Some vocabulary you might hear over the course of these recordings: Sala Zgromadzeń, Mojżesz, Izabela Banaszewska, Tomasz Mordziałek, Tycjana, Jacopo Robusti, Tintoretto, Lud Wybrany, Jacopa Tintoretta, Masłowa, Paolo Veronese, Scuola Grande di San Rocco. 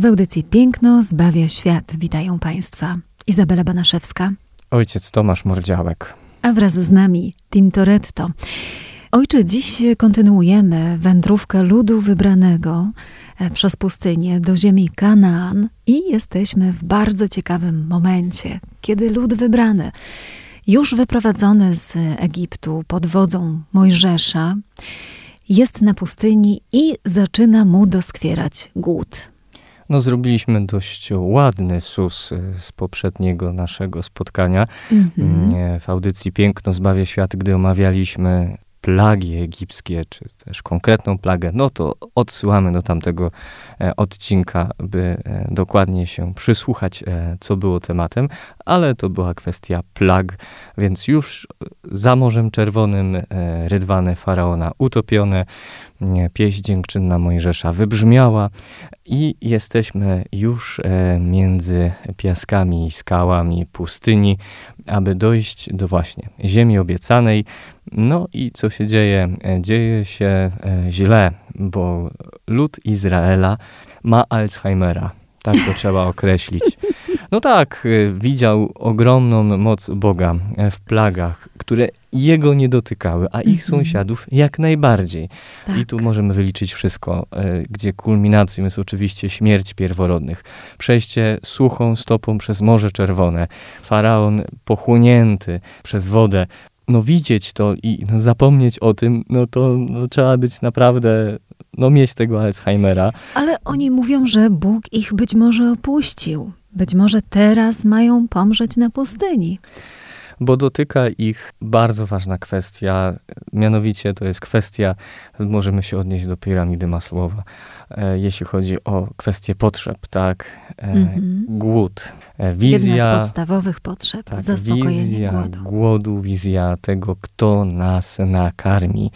W audycji Piękno zbawia świat witają Państwa Izabela Banaszewska, ojciec Tomasz Mordziałek, a wraz z nami Tintoretto. Ojcze, dziś kontynuujemy wędrówkę ludu wybranego przez pustynię do ziemi Kanaan i jesteśmy w bardzo ciekawym momencie, kiedy lud wybrany, już wyprowadzony z Egiptu pod wodzą Mojżesza, jest na pustyni i zaczyna mu doskwierać głód. Zrobiliśmy dość ładny sus z poprzedniego naszego spotkania. W audycji Piękno zbawia świat, gdy omawialiśmy plagi egipskie, czy też konkretną plagę, to odsyłamy do tamtego odcinka, by dokładnie się przysłuchać, co było tematem, ale to była kwestia plag, więc już za Morzem Czerwonym rydwany Faraona utopione, pieśń dziękczynna Mojżesza wybrzmiała i jesteśmy już między piaskami i skałami pustyni, aby dojść do właśnie ziemi obiecanej. I co się dzieje? Dzieje się źle, bo lud Izraela ma Alzheimera. Tak to trzeba określić. Tak, widział ogromną moc Boga w plagach, które jego nie dotykały, a ich sąsiadów jak najbardziej. Tak. I tu możemy wyliczyć wszystko, gdzie kulminacją jest oczywiście śmierć pierworodnych. Przejście suchą stopą przez Morze Czerwone. Faraon pochłonięty przez wodę. Widzieć to i zapomnieć o tym, to trzeba być naprawdę, mieć tego Alzheimera. Ale oni mówią, że Bóg ich być może opuścił. Być może teraz mają pomrzeć na pustyni. Bo dotyka ich bardzo ważna kwestia, mianowicie to jest kwestia, możemy się odnieść do piramidy Masłowa, jeśli chodzi o kwestię potrzeb, tak? Głód. Wizja, jedna z podstawowych potrzeb, tak, zaspokojenie wizja głodu, wizja tego, kto nas nakarmi,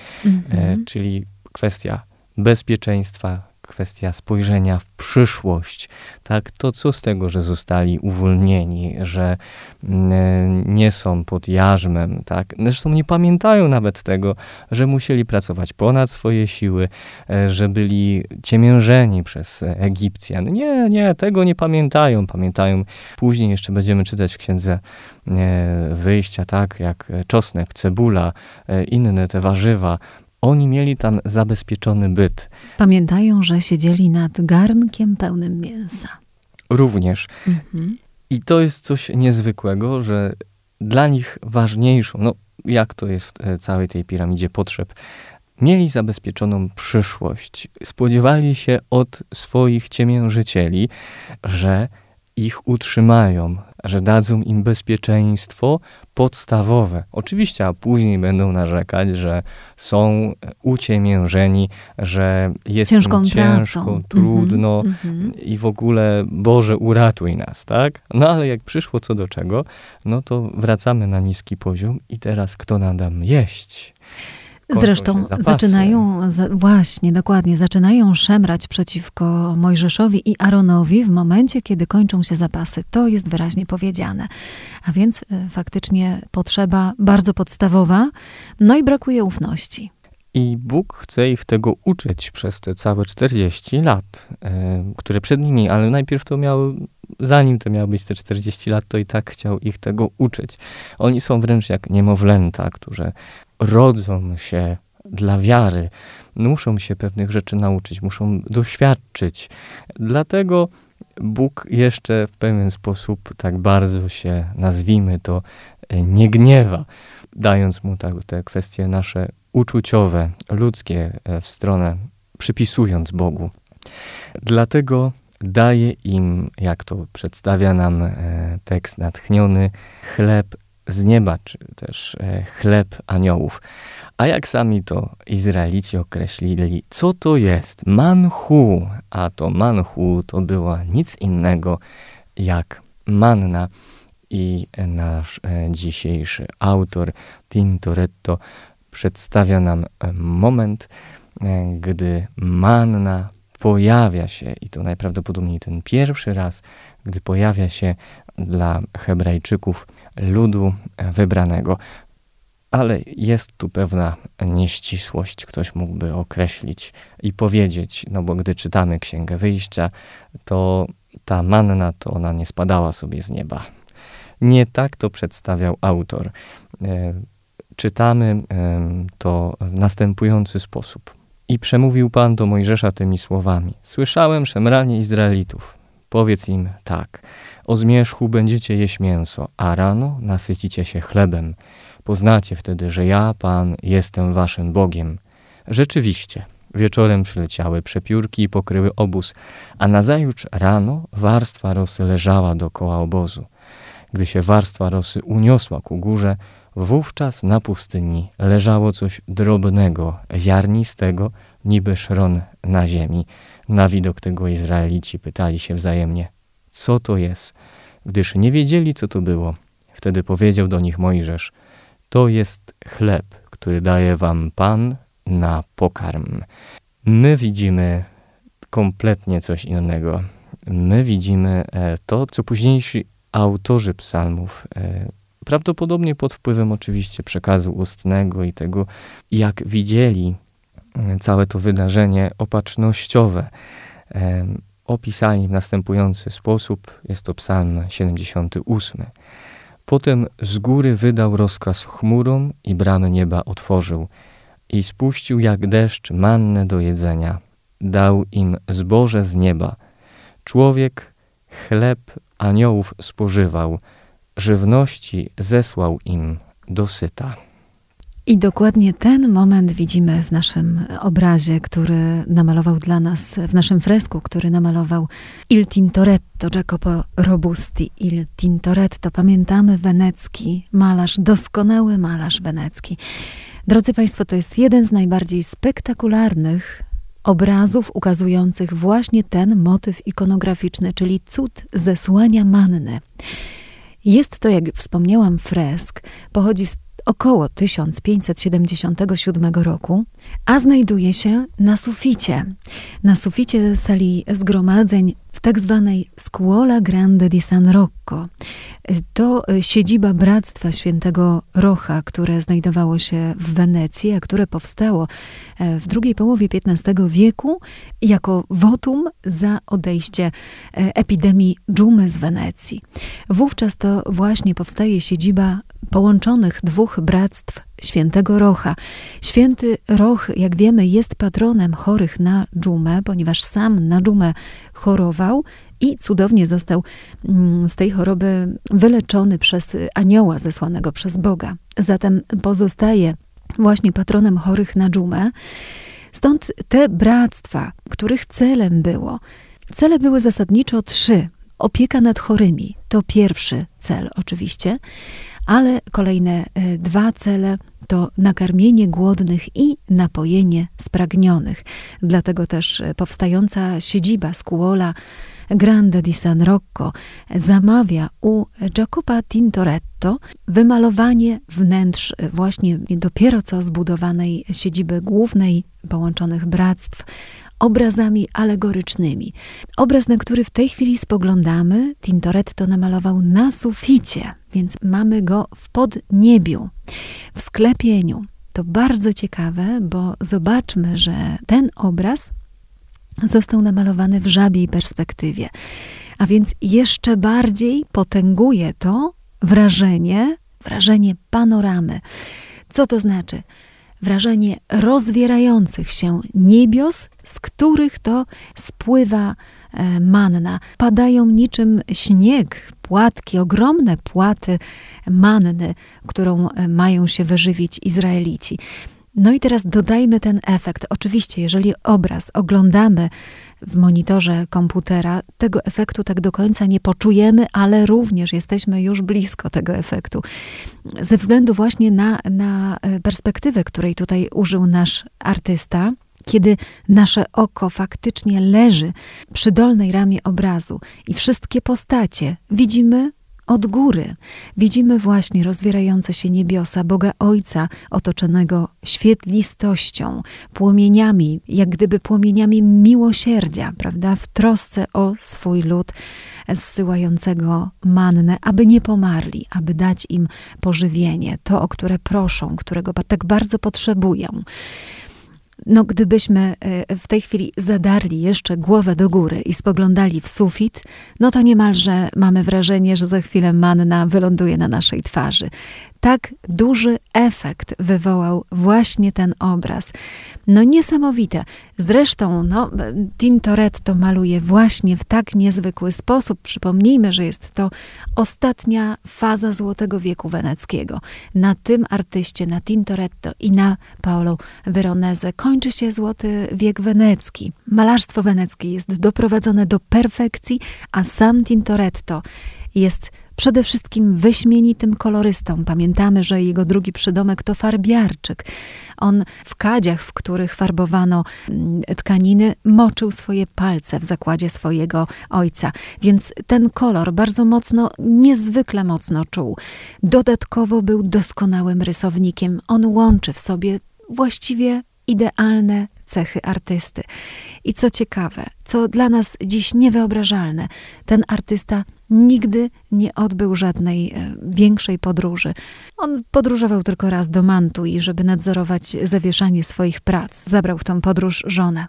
czyli kwestia bezpieczeństwa, kwestia spojrzenia w przyszłość, tak, to co z tego, że zostali uwolnieni, że nie są pod jarzmem, tak, zresztą nie pamiętają nawet tego, że musieli pracować ponad swoje siły, że byli ciemiężeni przez Egipcjan. Nie, tego nie pamiętają, później jeszcze będziemy czytać w Księdze Wyjścia, tak, jak czosnek, cebula, inne te warzywa. Oni mieli tam zabezpieczony byt. Pamiętają, że siedzieli nad garnkiem pełnym mięsa. Również. I to jest coś niezwykłego, że dla nich ważniejszą, jak to jest w całej tej piramidzie potrzeb, mieli zabezpieczoną przyszłość. Spodziewali się od swoich ciemiężycieli, że ich utrzymają, że dadzą im bezpieczeństwo podstawowe. Oczywiście, a później będą narzekać, że są uciemiężeni, że jest im ciężko, trudno i w ogóle Boże, uratuj nas, tak? Ale jak przyszło co do czego, to wracamy na niski poziom i teraz kto nam da jeść? Zresztą zaczynają szemrać przeciwko Mojżeszowi i Aronowi w momencie, kiedy kończą się zapasy. To jest wyraźnie powiedziane. A więc faktycznie potrzeba bardzo podstawowa, i brakuje ufności. I Bóg chce ich tego uczyć przez te całe 40 lat, które przed nimi, ale najpierw zanim to miało być te 40 lat, to i tak chciał ich tego uczyć. Oni są wręcz jak niemowlęta, które rodzą się dla wiary, muszą się pewnych rzeczy nauczyć, muszą doświadczyć. Dlatego Bóg jeszcze w pewien sposób tak bardzo się, nazwijmy to, nie gniewa, dając mu te kwestie nasze uczuciowe, ludzkie w stronę, przypisując Bogu. Dlatego daje im, jak to przedstawia nam tekst natchniony, chleb z nieba, czy też chleb aniołów. A jak sami to Izraelici określili, co to jest? Manhu. A to manhu to była nic innego jak manna. I nasz dzisiejszy autor, Tintoretto, przedstawia nam moment, gdy manna pojawia się, i to najprawdopodobniej ten pierwszy raz, gdy pojawia się dla Hebrajczyków, ludu wybranego. Ale jest tu pewna nieścisłość, ktoś mógłby określić i powiedzieć, no bo gdy czytamy Księgę Wyjścia, to ta manna, to ona nie spadała sobie z nieba. Nie tak to przedstawiał autor. Czytamy to w następujący sposób. I przemówił Pan do Mojżesza tymi słowami. Słyszałem szemranie Izraelitów. Powiedz im tak. O zmierzchu będziecie jeść mięso, a rano nasycicie się chlebem. Poznacie wtedy, że ja, Pan, jestem waszym Bogiem. Rzeczywiście, wieczorem przyleciały przepiórki i pokryły obóz, a nazajutrz rano warstwa rosy leżała dookoła obozu. Gdy się warstwa rosy uniosła ku górze, wówczas na pustyni leżało coś drobnego, ziarnistego, niby szron na ziemi. Na widok tego Izraelici pytali się wzajemnie, co to jest, gdyż nie wiedzieli, co to było. Wtedy powiedział do nich Mojżesz, to jest chleb, który daje wam Pan na pokarm. My widzimy kompletnie coś innego. My widzimy to, co późniejsi autorzy psalmów, prawdopodobnie pod wpływem oczywiście przekazu ustnego i tego, jak widzieli całe to wydarzenie opatrznościowe, opisali w następujący sposób. Jest to psalm 78. Potem z góry wydał rozkaz chmurom i bramy nieba otworzył i spuścił jak deszcz mannę do jedzenia. Dał im zboże z nieba. Człowiek chleb aniołów spożywał, żywności zesłał im dosyta. I dokładnie ten moment widzimy w naszym obrazie, który namalował dla nas, w naszym fresku, który namalował Il Tintoretto, Jacopo Robusti. Il Tintoretto, pamiętamy, wenecki malarz, doskonały malarz wenecki. Drodzy Państwo, to jest jeden z najbardziej spektakularnych obrazów ukazujących właśnie ten motyw ikonograficzny, czyli cud zesłania manny. Jest to, jak wspomniałam, fresk, pochodzi z około 1577 roku, a znajduje się na suficie sali zgromadzeń w tak zwanej Scuola Grande di San Rocco. To siedziba Bractwa Świętego Rocha, które znajdowało się w Wenecji, a które powstało w drugiej połowie XV wieku jako wotum za odejście epidemii dżumy z Wenecji. Wówczas to właśnie powstaje siedziba połączonych dwóch bractw Świętego Rocha. Święty Roch, jak wiemy, jest patronem chorych na dżumę, ponieważ sam na dżumę chorował i cudownie został z tej choroby wyleczony przez anioła zesłanego przez Boga. Zatem pozostaje właśnie patronem chorych na dżumę. Stąd te bractwa, których cele były zasadniczo trzy. Opieka nad chorymi to pierwszy cel oczywiście, ale kolejne dwa cele to nakarmienie głodnych i napojenie spragnionych. Dlatego też powstająca siedziba Scuola Grande di San Rocco zamawia u Jacopa Tintoretta wymalowanie wnętrz właśnie dopiero co zbudowanej siedziby głównej połączonych bractw obrazami alegorycznymi. Obraz, na który w tej chwili spoglądamy, Tintoretto namalował na suficie, więc mamy go w podniebiu, w sklepieniu. To bardzo ciekawe, bo zobaczmy, że ten obraz został namalowany w żabiej perspektywie. A więc jeszcze bardziej potęguje to wrażenie panoramy. Co to znaczy? Wrażenie rozwierających się niebios, z których to spływa manna. Padają niczym śnieg, płatki, ogromne płaty manny, którą mają się wyżywić Izraelici. No i teraz dodajmy ten efekt. Oczywiście, jeżeli obraz oglądamy w monitorze komputera, tego efektu tak do końca nie poczujemy, ale również jesteśmy już blisko tego efektu. Ze względu właśnie na perspektywę, której tutaj użył nasz artysta, kiedy nasze oko faktycznie leży przy dolnej ramie obrazu i wszystkie postacie widzimy od góry. Widzimy właśnie rozwierające się niebiosa, Boga Ojca otoczonego świetlistością, płomieniami, jak gdyby płomieniami miłosierdzia, prawda? W trosce o swój lud zsyłającego mannę, aby nie pomarli, aby dać im pożywienie, to, o które proszą, którego tak bardzo potrzebują. No, gdybyśmy w tej chwili zadarli jeszcze głowę do góry i spoglądali w sufit, no to niemalże mamy wrażenie, że za chwilę manna wyląduje na naszej twarzy. Tak duży efekt wywołał właśnie ten obraz. No niesamowite. Zresztą Tintoretto maluje właśnie w tak niezwykły sposób. Przypomnijmy, że jest to ostatnia faza Złotego Wieku Weneckiego. Na tym artyście, na Tintoretto i na Paolo Veronese kończy się Złoty Wiek Wenecki. Malarstwo weneckie jest doprowadzone do perfekcji, a sam Tintoretto jest przede wszystkim wyśmienitym kolorystą. Pamiętamy, że jego drugi przydomek to farbiarczyk. On w kadziach, w których farbowano tkaniny, moczył swoje palce w zakładzie swojego ojca. Więc ten kolor bardzo mocno, niezwykle mocno czuł. Dodatkowo był doskonałym rysownikiem. On łączy w sobie właściwie idealne cechy artysty. I co ciekawe, co dla nas dziś niewyobrażalne, ten artysta nigdy nie odbył żadnej większej podróży. On podróżował tylko raz do Mantui, żeby nadzorować zawieszanie swoich prac. Zabrał w tą podróż żonę.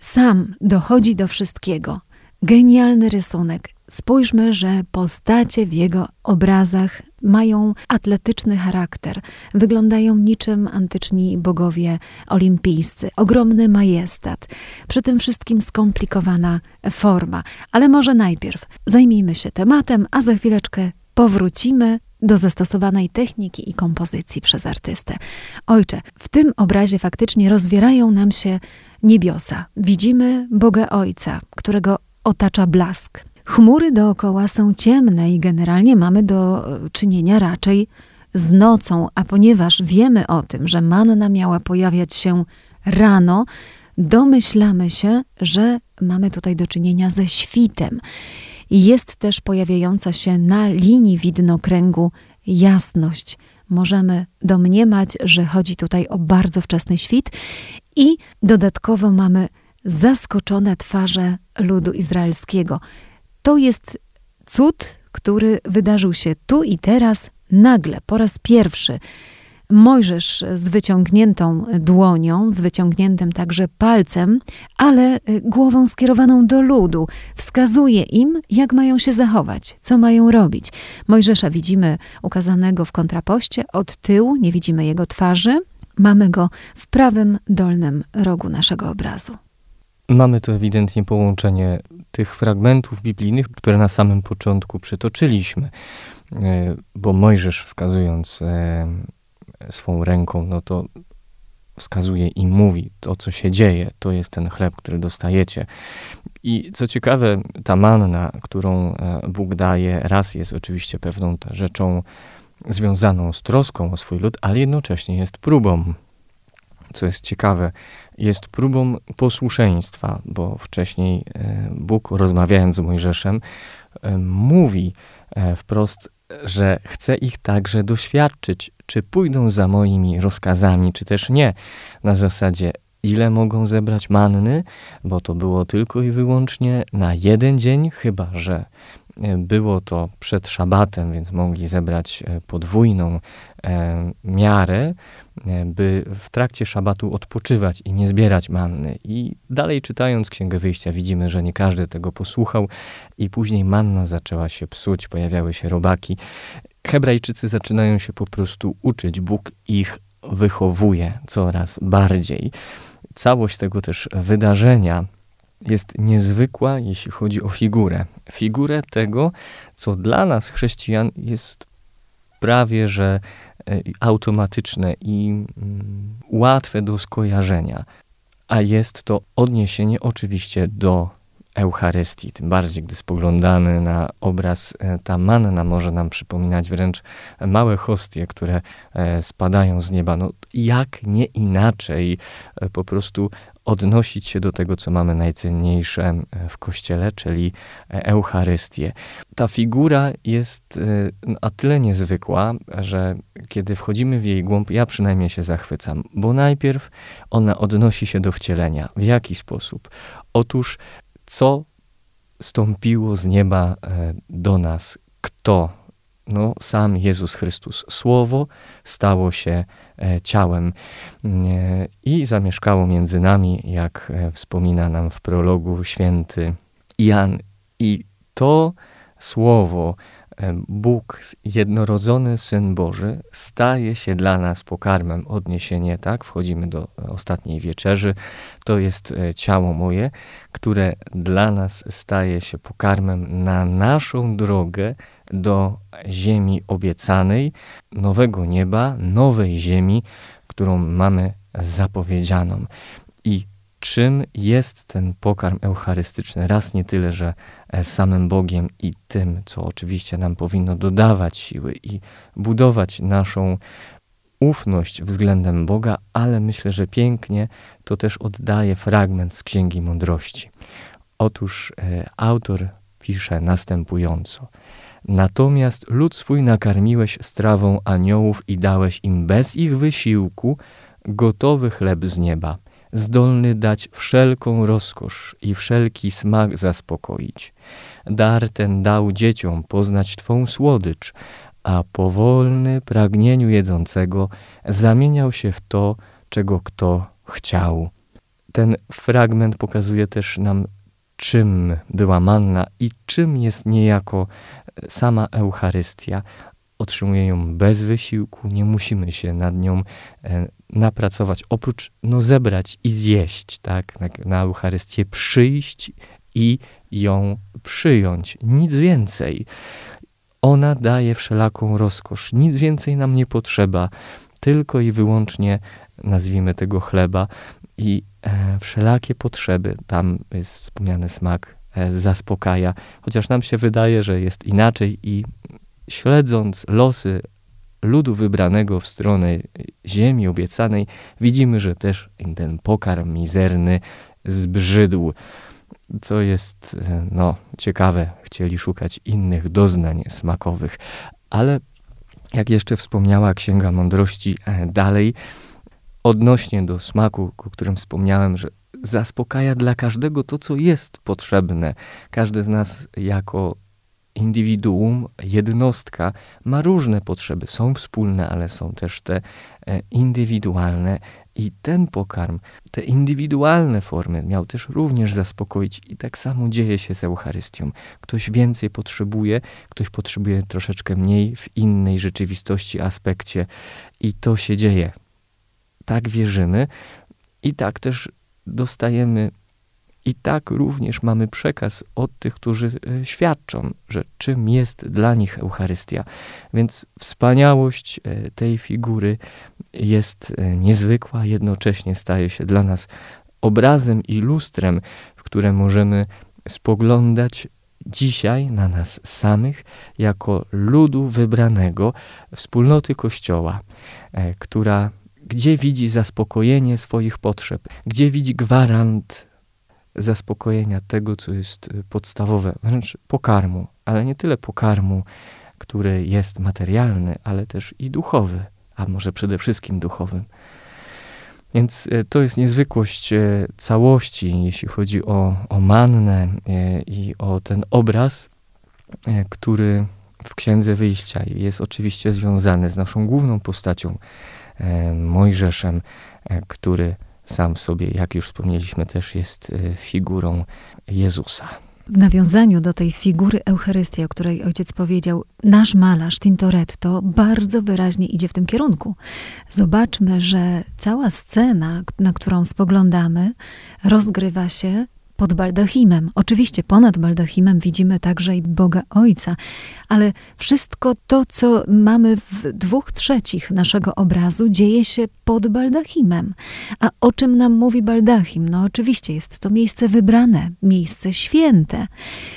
Sam dochodzi do wszystkiego. Genialny rysunek. Spójrzmy, że postacie w jego obrazach mają atletyczny charakter. Wyglądają niczym antyczni bogowie olimpijscy. Ogromny majestat. Przy tym wszystkim skomplikowana forma. Ale może najpierw zajmijmy się tematem, a za chwileczkę powrócimy do zastosowanej techniki i kompozycji przez artystę. Ojcze, w tym obrazie faktycznie rozwierają nam się niebiosa. Widzimy Boga Ojca, którego otacza blask. Chmury dookoła są ciemne i generalnie mamy do czynienia raczej z nocą, a ponieważ wiemy o tym, że manna miała pojawiać się rano, domyślamy się, że mamy tutaj do czynienia ze świtem. Jest też pojawiająca się na linii widnokręgu jasność. Możemy domniemać, że chodzi tutaj o bardzo wczesny świt i dodatkowo mamy zaskoczone twarze ludu izraelskiego. To jest cud, który wydarzył się tu i teraz, nagle, po raz pierwszy. Mojżesz z wyciągniętą dłonią, z wyciągniętym także palcem, ale głową skierowaną do ludu, wskazuje im, jak mają się zachować, co mają robić. Mojżesza widzimy ukazanego w kontrapoście, od tyłu, nie widzimy jego twarzy. Mamy go w prawym dolnym rogu naszego obrazu. Mamy tu ewidentnie połączenie tych fragmentów biblijnych, które na samym początku przytoczyliśmy, bo Mojżesz, wskazując swą ręką, no to wskazuje i mówi to, co się dzieje, to jest ten chleb, który dostajecie. I co ciekawe, ta manna, którą Bóg daje, raz jest oczywiście pewną rzeczą związaną z troską o swój lud, ale jednocześnie jest próbą. Co jest ciekawe, jest próbą posłuszeństwa, bo wcześniej Bóg, rozmawiając z Mojżeszem, mówi wprost, że chce ich także doświadczyć, czy pójdą za moimi rozkazami, czy też nie. Na zasadzie, ile mogą zebrać manny, bo to było tylko i wyłącznie na jeden dzień, chyba że było to przed szabatem, więc mogli zebrać podwójną miarę, by w trakcie szabatu odpoczywać i nie zbierać manny. I dalej czytając Księgę Wyjścia widzimy, że nie każdy tego posłuchał i później manna zaczęła się psuć, pojawiały się robaki. Hebrajczycy zaczynają się po prostu uczyć, Bóg ich wychowuje coraz bardziej. Całość tego też wydarzenia jest niezwykła, jeśli chodzi o figurę. Figurę tego, co dla nas, chrześcijan, jest prawie że automatyczne i łatwe do skojarzenia. A jest to odniesienie oczywiście do Eucharystii. Tym bardziej, gdy spoglądamy na obraz, ta manna może nam przypominać wręcz małe hostie, które spadają z nieba. No, jak nie inaczej po prostu odnosić się do tego, co mamy najcenniejsze w Kościele, czyli Eucharystię. Ta figura jest a tyle niezwykła, że kiedy wchodzimy w jej głąb, ja przynajmniej się zachwycam, bo najpierw ona odnosi się do wcielenia. W jaki sposób? Otóż, co stąpiło z nieba do nas? Kto? No, sam Jezus Chrystus. Słowo stało się ciałem i zamieszkało między nami, jak wspomina nam w prologu święty Jan. I to Słowo, Bóg, jednorodzony Syn Boży, staje się dla nas pokarmem. Odniesienie, tak? Wchodzimy do ostatniej wieczerzy. To jest ciało moje, które dla nas staje się pokarmem na naszą drogę do ziemi obiecanej, nowego nieba, nowej ziemi, którą mamy zapowiedzianą. I czym jest ten pokarm eucharystyczny? Raz nie tyle, że samym Bogiem i tym, co oczywiście nam powinno dodawać siły i budować naszą ufność względem Boga, ale myślę, że pięknie to też oddaje fragment z Księgi Mądrości. Otóż autor pisze następująco. Natomiast lud swój nakarmiłeś strawą aniołów i dałeś im bez ich wysiłku gotowy chleb z nieba, zdolny dać wszelką rozkosz i wszelki smak zaspokoić. Dar ten dał dzieciom poznać Twą słodycz, a powolny pragnieniu jedzącego zamieniał się w to, czego kto chciał. Ten fragment pokazuje też nam, czym była manna i czym jest niejako sama Eucharystia. Otrzymuje ją bez wysiłku, nie musimy się nad nią napracować, oprócz zebrać i zjeść, tak? Na Eucharystię przyjść i ją przyjąć. Nic więcej. Ona daje wszelaką rozkosz. Nic więcej nam nie potrzeba. Tylko i wyłącznie, nazwijmy tego chleba i wszelakie potrzeby. Tam jest wspomniany smak zaspokaja. Chociaż nam się wydaje, że jest inaczej i śledząc losy ludu wybranego w stronę ziemi obiecanej, widzimy, że też ten pokarm mizerny zbrzydł. Co jest ciekawe, chcieli szukać innych doznań smakowych. Ale jak jeszcze wspomniała Księga Mądrości dalej, odnośnie do smaku, o którym wspomniałem, że zaspokaja dla każdego to, co jest potrzebne. Każdy z nas jako indywiduum, jednostka ma różne potrzeby. Są wspólne, ale są też te indywidualne. I ten pokarm, te indywidualne formy miał też również zaspokoić. I tak samo dzieje się z Eucharystią. Ktoś więcej potrzebuje, ktoś potrzebuje troszeczkę mniej w innej rzeczywistości, aspekcie. I to się dzieje. Tak wierzymy i tak też dostajemy. I tak również mamy przekaz od tych, którzy świadczą, że czym jest dla nich Eucharystia. Więc wspaniałość tej figury jest niezwykła, jednocześnie staje się dla nas obrazem i lustrem, w które możemy spoglądać dzisiaj na nas samych jako ludu wybranego, wspólnoty Kościoła, która gdzie widzi zaspokojenie swoich potrzeb, gdzie widzi gwarant zaspokojenia tego, co jest podstawowe, wręcz pokarmu, ale nie tyle pokarmu, który jest materialny, ale też i duchowy, a może przede wszystkim duchowym. Więc to jest niezwykłość całości, jeśli chodzi o mannę i o ten obraz, który w Księdze Wyjścia jest oczywiście związany z naszą główną postacią, Mojżeszem, który sam w sobie, jak już wspomnieliśmy, też jest figurą Jezusa. W nawiązaniu do tej figury Eucharystii, o której ojciec powiedział, nasz malarz Tintoretto bardzo wyraźnie idzie w tym kierunku. Zobaczmy, że cała scena, na którą spoglądamy, rozgrywa się pod baldachimem. Oczywiście ponad baldachimem widzimy także i Boga Ojca, ale wszystko to, co mamy w 2/3 naszego obrazu, dzieje się pod baldachimem. A o czym nam mówi baldachim? Oczywiście jest to miejsce wybrane, miejsce święte.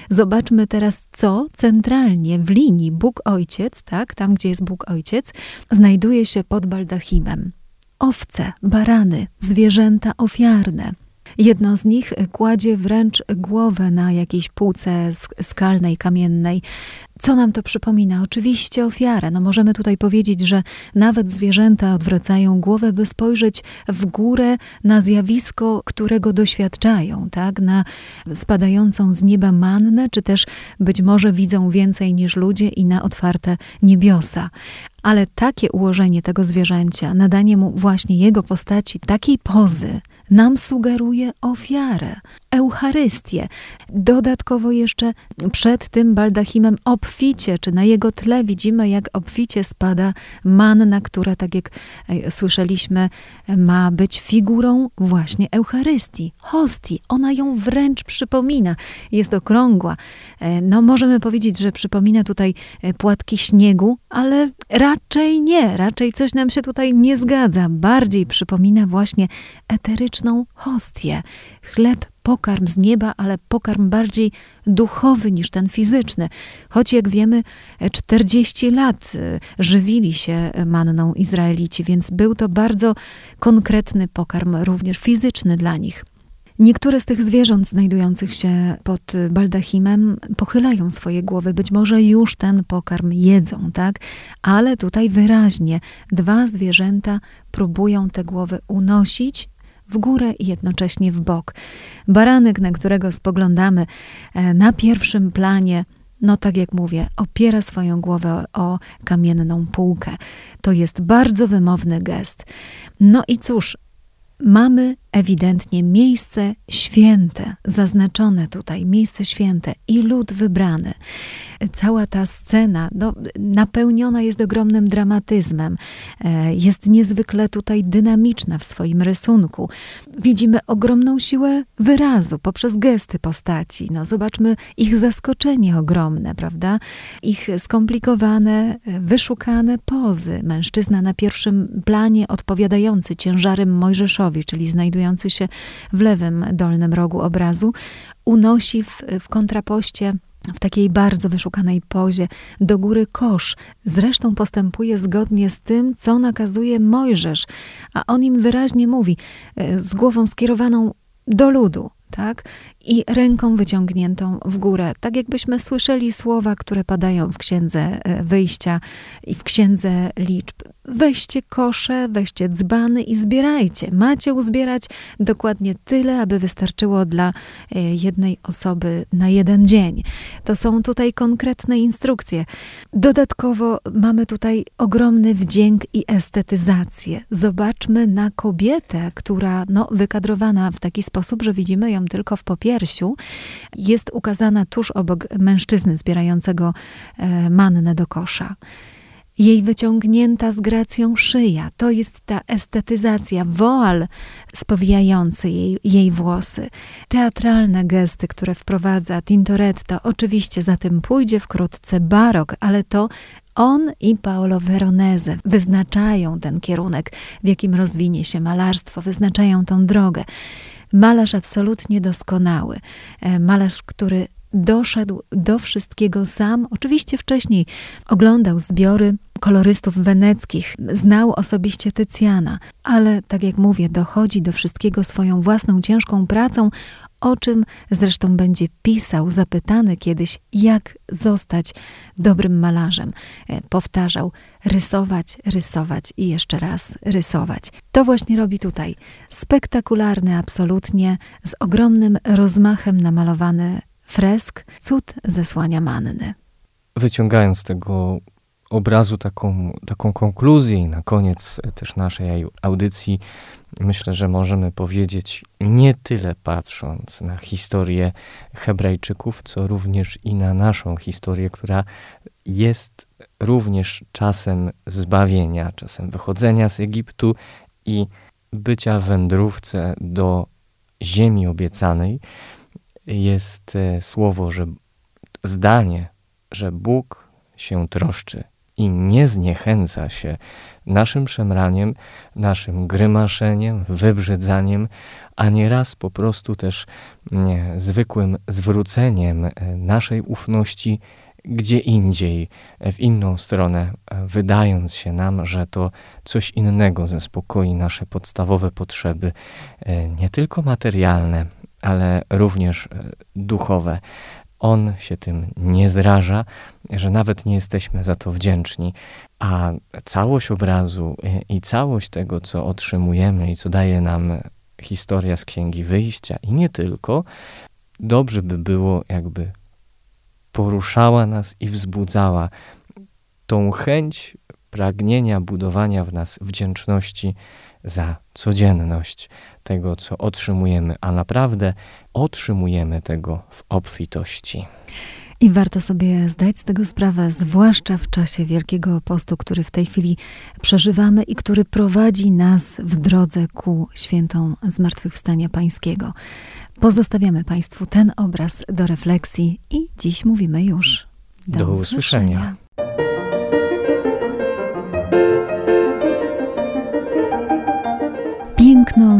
Zobaczmy teraz, co centralnie w linii Bóg Ojciec, tak, tam gdzie jest Bóg Ojciec, znajduje się pod baldachimem. Owce, barany, zwierzęta ofiarne. Jedno z nich kładzie wręcz głowę na jakiejś półce skalnej, kamiennej. Co nam to przypomina? Oczywiście ofiarę. No możemy tutaj powiedzieć, że nawet zwierzęta odwracają głowę, by spojrzeć w górę na zjawisko, którego doświadczają, tak? Na spadającą z nieba mannę, czy też być może widzą więcej niż ludzie i na otwarte niebiosa. Ale takie ułożenie tego zwierzęcia, nadanie mu właśnie jego postaci, takiej pozy, nam sugeruje ofiarę, Eucharystię. Dodatkowo jeszcze przed tym baldachimem obficie, czy na jego tle widzimy, jak obficie spada manna, która, tak jak słyszeliśmy, ma być figurą właśnie Eucharystii, hostii. Ona ją wręcz przypomina. Jest okrągła. No możemy powiedzieć, że przypomina tutaj płatki śniegu, ale raczej nie. Raczej coś nam się tutaj nie zgadza. Bardziej przypomina właśnie eteryczną hostię. Chleb, pokarm z nieba, ale pokarm bardziej duchowy niż ten fizyczny. Choć jak wiemy, 40 lat żywili się manną Izraelici, więc był to bardzo konkretny pokarm, również fizyczny dla nich. Niektóre z tych zwierząt znajdujących się pod baldachimem pochylają swoje głowy. Być może już ten pokarm jedzą, tak? Ale tutaj wyraźnie dwa zwierzęta próbują te głowy unosić w górę i jednocześnie w bok. Baranek, na którego spoglądamy na pierwszym planie, no tak jak mówię, opiera swoją głowę o kamienną półkę. To jest bardzo wymowny gest. No i cóż, mamy ewidentnie miejsce święte, zaznaczone tutaj, miejsce święte i lud wybrany. Cała ta scena napełniona jest ogromnym dramatyzmem. Jest niezwykle tutaj dynamiczna w swoim rysunku. Widzimy ogromną siłę wyrazu poprzez gesty postaci. No, zobaczmy ich zaskoczenie ogromne, prawda? Ich skomplikowane, wyszukane pozy. Mężczyzna na pierwszym planie odpowiadający ciężarem Mojżeszowi, czyli znajdujący się w lewym dolnym rogu obrazu, unosi w kontrapoście, w takiej bardzo wyszukanej pozie, do góry kosz. Zresztą postępuje zgodnie z tym, co nakazuje Mojżesz, a on im wyraźnie mówi, z głową skierowaną do ludu, tak? I ręką wyciągniętą w górę. Tak jakbyśmy słyszeli słowa, które padają w Księdze Wyjścia i w Księdze Liczb. Weźcie kosze, weźcie dzbany i zbierajcie. Macie uzbierać dokładnie tyle, aby wystarczyło dla jednej osoby na jeden dzień. To są tutaj konkretne instrukcje. Dodatkowo mamy tutaj ogromny wdzięk i estetyzację. Zobaczmy na kobietę, która wykadrowana w taki sposób, że widzimy ją tylko w popiersiu, jest ukazana tuż obok mężczyzny zbierającego mannę do kosza. Jej wyciągnięta z gracją szyja, to jest ta estetyzacja, woal spowijający jej włosy. Teatralne gesty, które wprowadza Tintoretto, oczywiście za tym pójdzie wkrótce barok, ale to on i Paolo Veronese wyznaczają ten kierunek, w jakim rozwinie się malarstwo, wyznaczają tą drogę. Malarz absolutnie doskonały, malarz, który doszedł do wszystkiego sam. Oczywiście wcześniej oglądał zbiory kolorystów weneckich, znał osobiście Tycjana, ale tak jak mówię, dochodzi do wszystkiego swoją własną ciężką pracą, o czym zresztą będzie pisał, zapytany kiedyś, jak zostać dobrym malarzem. Powtarzał, rysować, rysować i jeszcze raz rysować. To właśnie robi tutaj. Spektakularny absolutnie, z ogromnym rozmachem namalowany fresk, cud zesłania manny. Wyciągając z tego obrazu taką konkluzję i na koniec też naszej audycji, myślę, że możemy powiedzieć, nie tyle patrząc na historię Hebrajczyków, co również i na naszą historię, która jest również czasem zbawienia, czasem wychodzenia z Egiptu i bycia w wędrówce do ziemi obiecanej. Jest słowo, że zdanie, że Bóg się troszczy i nie zniechęca się naszym szemraniem, naszym grymaszeniem, wybrzydzaniem, a nieraz po prostu też zwykłym zwróceniem naszej ufności gdzie indziej, w inną stronę, wydając się nam, że to coś innego zaspokoi nasze podstawowe potrzeby, nie tylko materialne, ale również duchowe. On się tym nie zraża, że nawet nie jesteśmy za to wdzięczni, a całość obrazu i całość tego, co otrzymujemy i co daje nam historia z Księgi Wyjścia i nie tylko, dobrze by było, jakby poruszała nas i wzbudzała tą chęć pragnienia budowania w nas wdzięczności za codzienność tego, co otrzymujemy, a naprawdę otrzymujemy tego w obfitości. I warto sobie zdać z tego sprawę, zwłaszcza w czasie Wielkiego Postu, który w tej chwili przeżywamy i który prowadzi nas w drodze ku świętom Zmartwychwstania Pańskiego. Pozostawiamy Państwu ten obraz do refleksji i dziś mówimy już do usłyszenia. Piękno